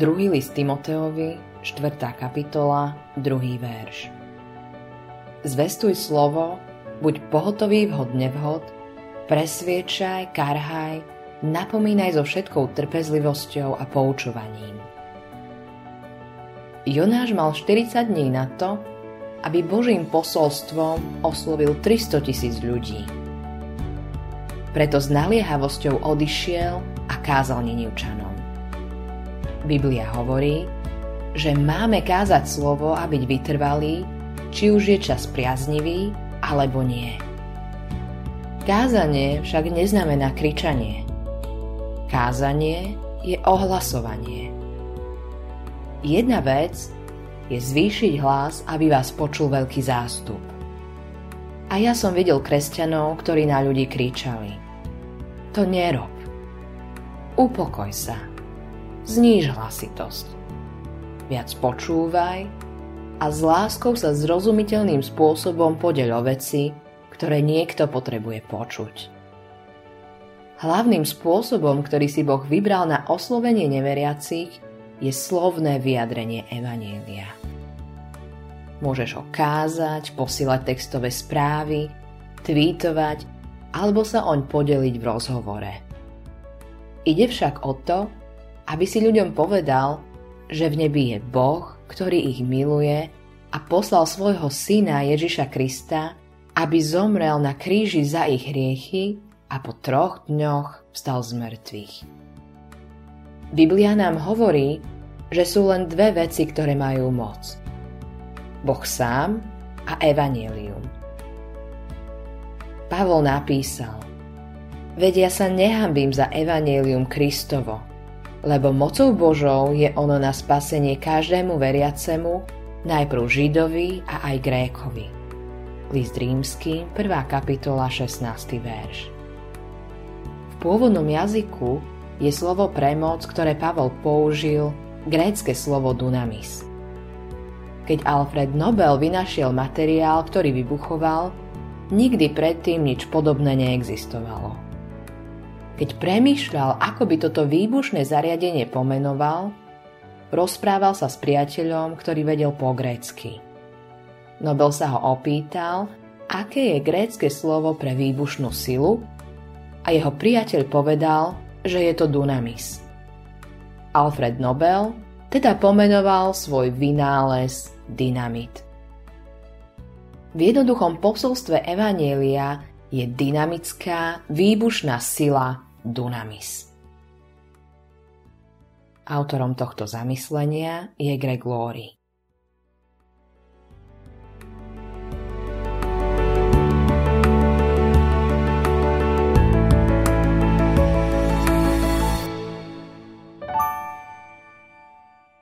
Druhý list Timoteovi, 4. kapitola, 2. verš. Zvestuj slovo, buď pohotový vhod nevhod, presviečaj, karhaj, napomínaj so všetkou trpezlivosťou a poučovaním. Jonáš mal 40 dní na to, aby Božím posolstvom oslovil 300 000 ľudí. Preto s naliehavosťou odišiel a kázal Ninivčanom. Biblia hovorí, že máme kázať slovo a byť vytrvalí, či už je čas priaznivý, alebo nie. Kázanie však neznamená kričanie. Kázanie je ohlasovanie. Jedna vec je zvýšiť hlas, aby vás počul veľký zástup. A ja som videl kresťanov, ktorí na ľudí kričali. To nerob. Upokoj sa. Zníž hlasitosť. Viac počúvaj a s láskou sa zrozumiteľným spôsobom podeľ o veci, ktoré niekto potrebuje počuť. Hlavným spôsobom, ktorý si Boh vybral na oslovenie neveriacich, je slovné vyjadrenie evanjelia. Môžeš ho kázať, posílať textové správy, tweetovať alebo sa oň podeliť v rozhovore. Ide však o to, aby si ľuďom povedal, že v nebi je Boh, ktorý ich miluje a poslal svojho syna Ježiša Krista, aby zomrel na kríži za ich hriechy a po 3 dňoch vstal z mŕtvych. Biblia nám hovorí, že sú len 2 veci, ktoré majú moc. Boh sám a evanjelium. Pavol napísal: Veď ja sa nehanbím za evanjelium Kristovo, lebo mocou Božou je ono na spasenie každému veriacemu, najprv Židovi a aj Grékovi. List rímsky, 1. kapitola, 16. verš. V pôvodnom jazyku je slovo pre moc, ktoré Pavol použil, grécke slovo dunamis. Keď Alfred Nobel vynašiel materiál, ktorý vybuchoval, nikdy predtým nič podobné neexistovalo. Keď premýšľal, ako by toto výbušné zariadenie pomenoval, rozprával sa s priateľom, ktorý vedel po grécky. Nobel sa ho opýtal, aké je grécke slovo pre výbušnú silu, a jeho priateľ povedal, že je to dunamis. Alfred Nobel teda pomenoval svoj vynález dynamit. V jednoduchom posolstve evanjelia je dynamická, výbušná sila dunamis. Autorom tohto zamyslenia je Greg Laurie.